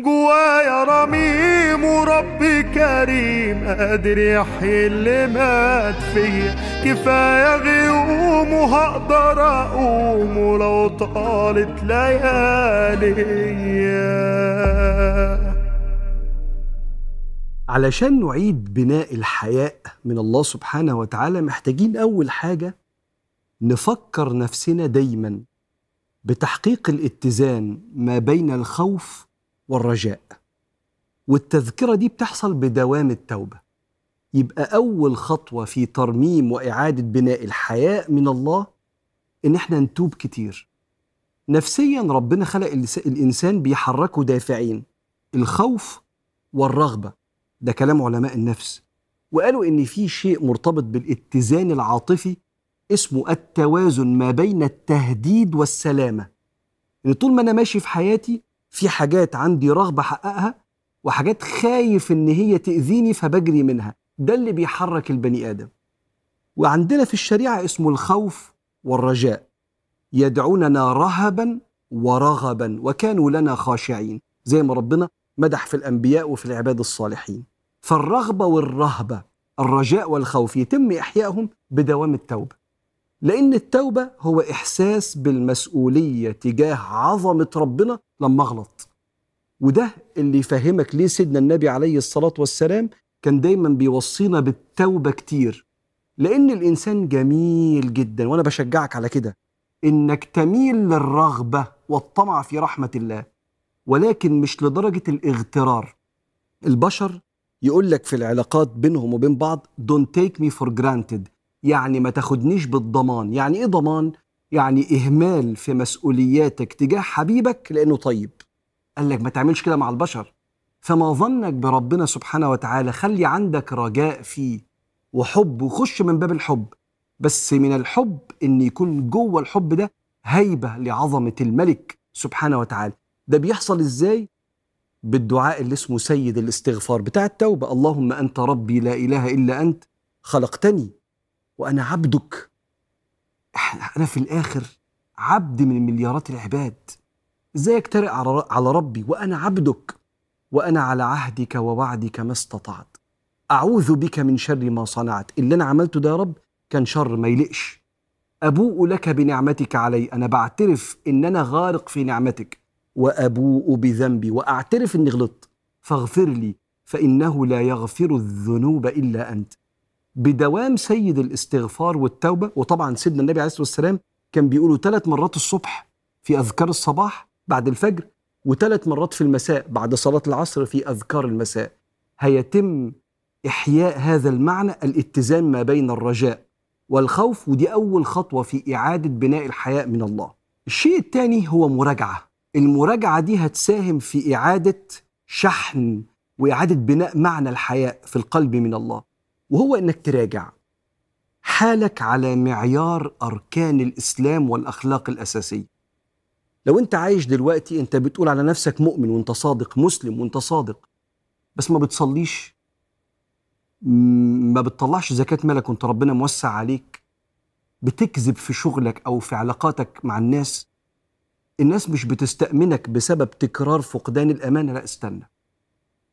جوايا رميم وربي كريم، قادر يحيي اللي مات فيا. كفايه غيوم وهقدر اقوم ولو طالت لياليا. علشان نعيد بناء الحياء من الله سبحانه وتعالى، محتاجين اول حاجه نفكر نفسنا دايما بتحقيق الاتزان ما بين الخوف والرجاء، والتذكرة دي بتحصل بدوام التوبة. يبقى أول خطوة في ترميم وإعادة بناء الحياء من الله إن احنا نتوب كتير. نفسيا ربنا خلق الإنسان بيحركه دافعين، الخوف والرغبة، ده كلام علماء النفس، وقالوا إن في شيء مرتبط بالاتزان العاطفي اسمه التوازن ما بين التهديد والسلامة. إن طول ما أنا ماشي في حياتي في حاجات عندي رغبة حققها وحاجات خايف إن هي تأذيني فبجري منها، ده اللي بيحرك البني آدم. وعندنا في الشريعة اسمه الخوف والرجاء، يدعوننا رهبا ورغبا وكانوا لنا خاشعين، زي ما ربنا مدح في الأنبياء وفي العباد الصالحين. فالرغبة والرهبة، الرجاء والخوف، يتم إحيائهم بدوام التوبة، لأن التوبة هو إحساس بالمسؤولية تجاه عظمة ربنا لما أغلط. وده اللي يفهمك ليه سيدنا النبي عليه الصلاة والسلام كان دايما بيوصينا بالتوبة كتير، لأن الإنسان جميل جدا، وأنا بشجعك على كده، إنك تميل للرغبة والطمع في رحمة الله، ولكن مش لدرجة الاغترار. البشر يقولك في العلاقات بينهم وبين بعض don't take me for granted، يعني ما تاخدنيش بالضمان. يعني إيه ضمان؟ يعني إهمال في مسؤولياتك تجاه حبيبك لأنه طيب. قال لك ما تعملش كده مع البشر. فما ظنك بربنا سبحانه وتعالى؟ خلي عندك رجاء فيه وحب، وخش من باب الحب، بس من الحب إن يكون جوه الحب ده هيبة لعظمة الملك سبحانه وتعالى. ده بيحصل إزاي؟ بالدعاء اللي اسمه سيد الاستغفار بتاع التوبة، اللهم أنت ربي لا إله إلا أنت، خلقتني وأنا عبدك. أنا في الآخر عبد من مليارات العباد، إزاي أجترئ على ربي وأنا عبدك؟ وأنا على عهدك ووعدك ما استطعت، أعوذ بك من شر ما صنعت. اللي أنا عملته ده يا رب كان شر، ما يلقش، أبوء لك بنعمتك علي، أنا بعترف إن أنا غارق في نعمتك، وأبوء بذنبي وأعترف إني غلطت، فاغفر لي فإنه لا يغفر الذنوب إلا أنت. بدوام سيد الاستغفار والتوبة. وطبعا سيدنا النبي عليه الصلاة والسلام كان بيقولوا 3 مرات الصبح في أذكار الصباح بعد الفجر، و3 مرات في المساء بعد صلاة العصر في أذكار المساء. هيتم إحياء هذا المعنى، الاتزان ما بين الرجاء والخوف، ودي أول خطوة في إعادة بناء الحياء من الله. الشيء الثاني هو مراجعة. المراجعة دي هتساهم في إعادة شحن وإعادة بناء معنى الحياء في القلب من الله، وهو إنك تراجع حالك على معيار أركان الإسلام والأخلاق الأساسية. لو أنت عايش دلوقتي أنت بتقول على نفسك مؤمن وأنت صادق، مسلم وأنت صادق، بس ما بتصليش، ما بتطلعش زكاة مالك وأنت ربنا موسع عليك، بتكذب في شغلك أو في علاقاتك مع الناس، الناس مش بتستأمنك بسبب تكرار فقدان الأمانة، لا استنى،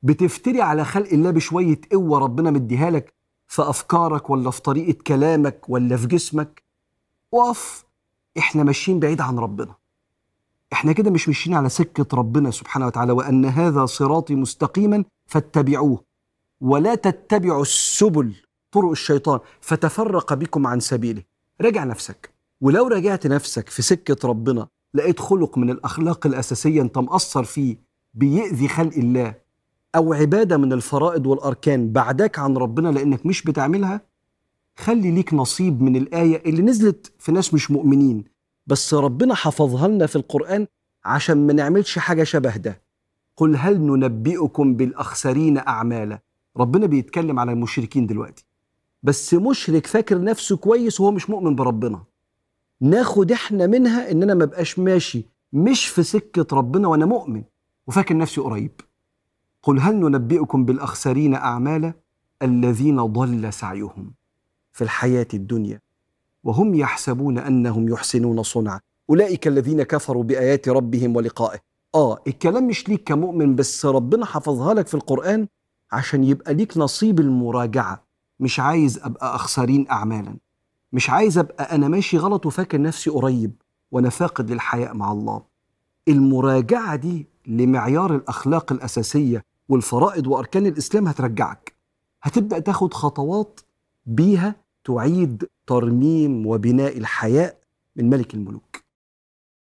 بتفتري على خلق الله بشوية قوة ربنا مديها لك في أفكارك ولا في طريقة كلامك ولا في جسمك، وقف، إحنا ماشيين بعيد عن ربنا، إحنا كده مش ماشيين على سكة ربنا سبحانه وتعالى. وأن هذا صراطي مستقيما فاتبعوه ولا تتبعوا السبل، طرق الشيطان، فتفرق بكم عن سبيله. راجع نفسك، ولو راجعت نفسك في سكة ربنا لقيت خلق من الأخلاق الأساسية أنت مقصر فيه بيؤذي خلق الله، أو عبادة من الفرائض والأركان بعدك عن ربنا لأنك مش بتعملها، خلي ليك نصيب من الآية اللي نزلت في ناس مش مؤمنين، بس ربنا حفظها لنا في القرآن عشان ما نعملش حاجة شبه ده. قل هل ننبئكم بالأخسرين أعمالا. ربنا بيتكلم على المشركين دلوقتي، بس مشرك فاكر نفسه كويس وهو مش مؤمن بربنا. ناخد احنا منها إن أنا ما بقاش ماشي مش في سكة ربنا وأنا مؤمن وفاكر نفسي قريب. قل هل ننبئكم بالأخسرين أعمالا الذين ضل سعيهم في الحياة الدنيا وهم يحسبون أنهم يحسنون صنعا أولئك الذين كفروا بآيات ربهم ولقائه الكلام مش ليك كمؤمن، بس ربنا حفظها لك في القرآن عشان يبقى ليك نصيب المراجعة. مش عايز أبقى أخسرين أعمالا، مش عايز أبقى أنا ماشي غلط وفاكر نفسي قريب وأنا فاقد للحياء مع الله. المراجعة دي لمعيار الأخلاق الأساسية والفرائض وأركان الإسلام هترجعك، هتبدأ تاخد خطوات بيها تعيد ترميم وبناء الحياء من ملك الملوك.